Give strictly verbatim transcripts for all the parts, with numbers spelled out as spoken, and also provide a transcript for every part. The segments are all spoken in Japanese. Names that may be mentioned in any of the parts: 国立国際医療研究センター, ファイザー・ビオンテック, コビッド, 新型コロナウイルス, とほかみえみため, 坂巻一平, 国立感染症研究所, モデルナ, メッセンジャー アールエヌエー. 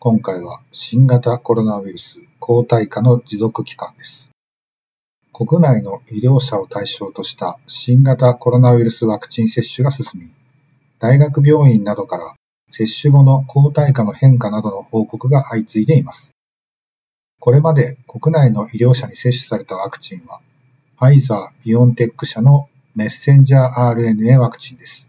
今回は新型コロナウイルス抗体価の持続期間です。国内の医療者を対象とした新型コロナウイルスワクチン接種が進み、大学病院などから接種後の抗体価の変化などの報告が相次いでいます。これまで国内の医療者に接種されたワクチンはファイザー・ビオンテック社のメッセンジャー アールエヌエー ワクチンです。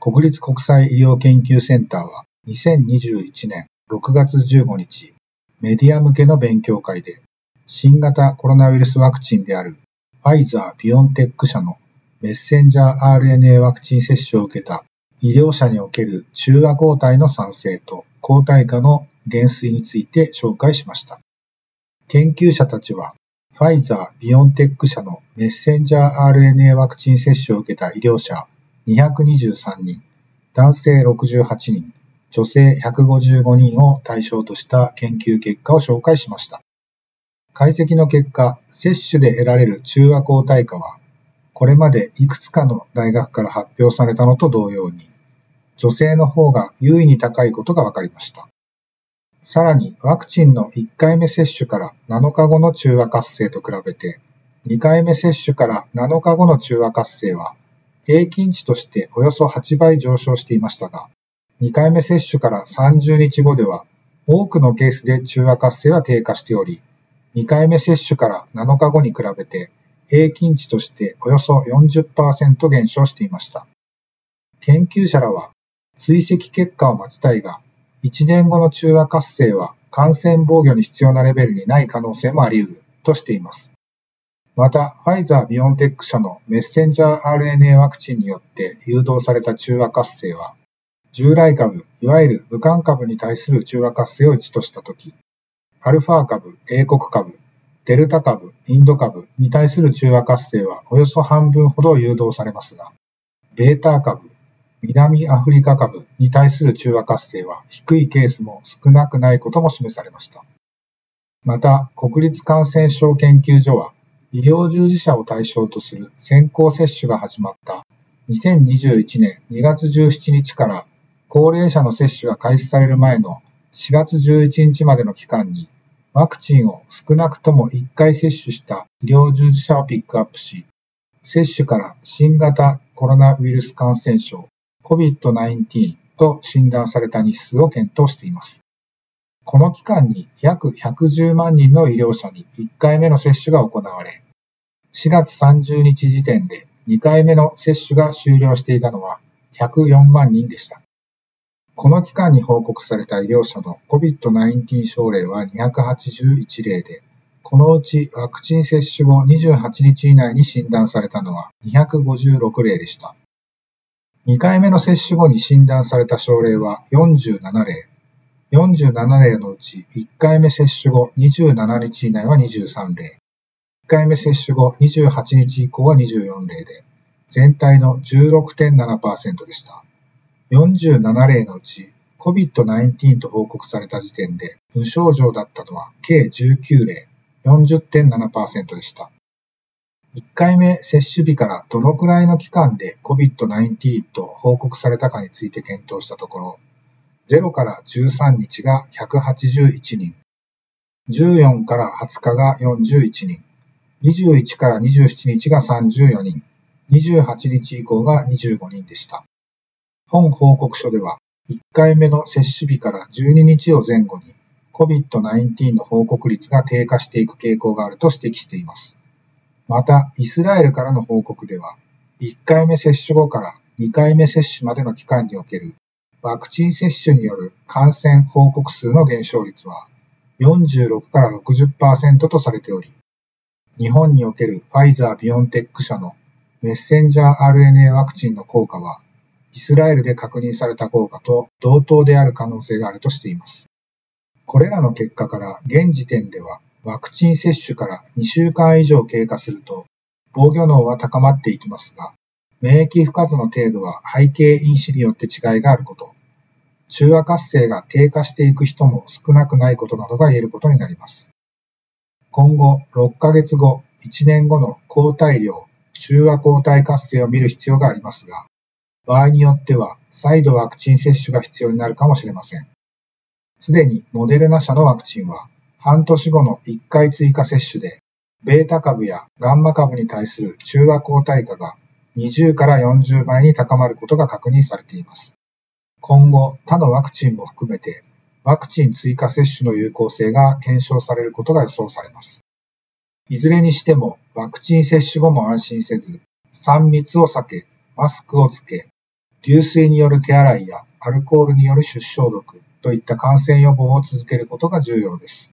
国立国際医療研究センターはにせんにじゅういちねんろくがつじゅうごにち、メディア向けの勉強会で、新型コロナウイルスワクチンであるファイザー・ビオンテック社のメッセンジャー アールエヌエー ワクチン接種を受けた医療者における中和抗体の産生と抗体価の減衰について紹介しました。研究者たちは、ファイザー・ビオンテック社のメッセンジャー アールエヌエー ワクチン接種を受けた医療者にひゃくにじゅうさんにん、男性ろくじゅうはちにん、女性ひゃくごじゅうごにんを対象とした研究結果を紹介しました。解析の結果、接種で得られる中和抗体価は、これまでいくつかの大学から発表されたのと同様に、女性の方が優位に高いことが分かりました。さらにワクチンのいっかいめ接種からなのかごの中和活性と比べて、にかいめ接種からなのかごの中和活性は平均値としておよそはちばい上昇していましたが、にかいめ接種からさんじゅうにちごでは多くのケースで中和活性は低下しており、にかいめ接種からなのかごに比べて平均値としておよそ よんじゅっパーセント 減少していました。研究者らは追跡結果を待ちたいが、いちねんごの中和活性は感染防御に必要なレベルにない可能性もあり得るとしています。また、ファイザー・ビオンテック社のメッセンジャー アールエヌエー ワクチンによって誘導された中和活性は、従来株、いわゆる武漢株に対する中和活性をいちとしたとき、アルファ株、英国株、デルタ株、インド株に対する中和活性はおよそ半分ほど誘導されますが、ベータ株、南アフリカ株に対する中和活性は低いケースも少なくないことも示されました。また、国立感染症研究所は、医療従事者を対象とする先行接種が始まったにせんにじゅういちねんにがつじゅうしちにちから高齢者の接種が開始される前のしがつじゅういちにちまでの期間に、ワクチンを少なくともいっかい接種した医療従事者をピックアップし、接種から新型コロナウイルス感染症、コビッドじゅうきゅう と診断された日数を検討しています。この期間に約ひゃくじゅうまんにんの医療者にいっかいめの接種が行われ、しがつさんじゅうにち時点でにかいめの接種が終了していたのはひゃくよんまんにんでした。この期間に報告された医療者の コビッドじゅうきゅう 症例はにひゃくはちじゅういちれいで、このうちワクチン接種後にじゅうはちにち以内に診断されたのはにひゃくごじゅうろくれいでした。にかいめの接種後に診断された症例はよんじゅうななれい。よんじゅうななれいのうちいっかいめ接種後にじゅうしちにち以内はにじゅうさんれい。いっかいめ接種後にじゅうはちにち以降はにじゅうよんれいで、全体の じゅうろくてんななパーセント でした。よんじゅうななれいのうち コビッドじゅうきゅう と報告された時点で無症状だったのは計じゅうきゅうれい、よんじゅってんななパーセント でした。いっかいめ接種日からどのくらいの期間で コビッドじゅうきゅう と報告されたかについて検討したところ、ゼロからじゅうさんにちがひゃくはちじゅういちにん、じゅうよんからはつかがよんじゅういちにん、にじゅういちからにじゅうしちにちがさんじゅうよにん、にじゅうはちにち以降がにじゅうごにんでした。本報告書では、いっかいめの接種日からじゅうににちを前後に コビッドじゅうきゅう の報告率が低下していく傾向があると指摘しています。また、イスラエルからの報告では、いっかいめ接種後からにかいめ接種までの期間におけるワクチン接種による感染報告数の減少率はよんじゅうろくから ろくじゅっパーセント とされており、日本におけるファイザー・ビオンテック社のメッセンジャー アールエヌエー ワクチンの効果は、イスラエルで確認された効果と同等である可能性があるとしています。これらの結果から現時点ではワクチン接種からにしゅうかん以上経過すると防御能は高まっていきますが、免疫不活の程度は背景因子によって違いがあること、中和活性が低下していく人も少なくないことなどが言えることになります。今後ろっかげつご、いちねんごの抗体量、中和抗体活性を見る必要がありますが、場合によっては再度ワクチン接種が必要になるかもしれません。すでにモデルナ社のワクチンは半年後のいっかい追加接種で、ベータ株やガンマ株に対する中和抗体価がにじゅうからよんじゅうばいに高まることが確認されています。今後、他のワクチンも含めて、ワクチン追加接種の有効性が検証されることが予想されます。いずれにしても、ワクチン接種後も安心せず、さん密を避け、マスクをつけ、流水による手洗いやアルコールによる手指消毒といった感染予防を続けることが重要です。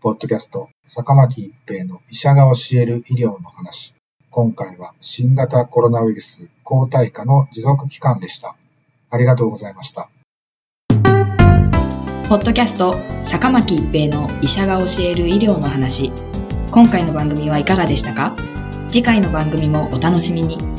ポッドキャスト、坂巻一平の医者が教える医療の話。今回は新型コロナウイルス抗体価の持続期間でした。ありがとうございました。ポッドキャスト、坂巻一平の医者が教える医療の話。今回の番組はいかがでしたか？次回の番組もお楽しみに。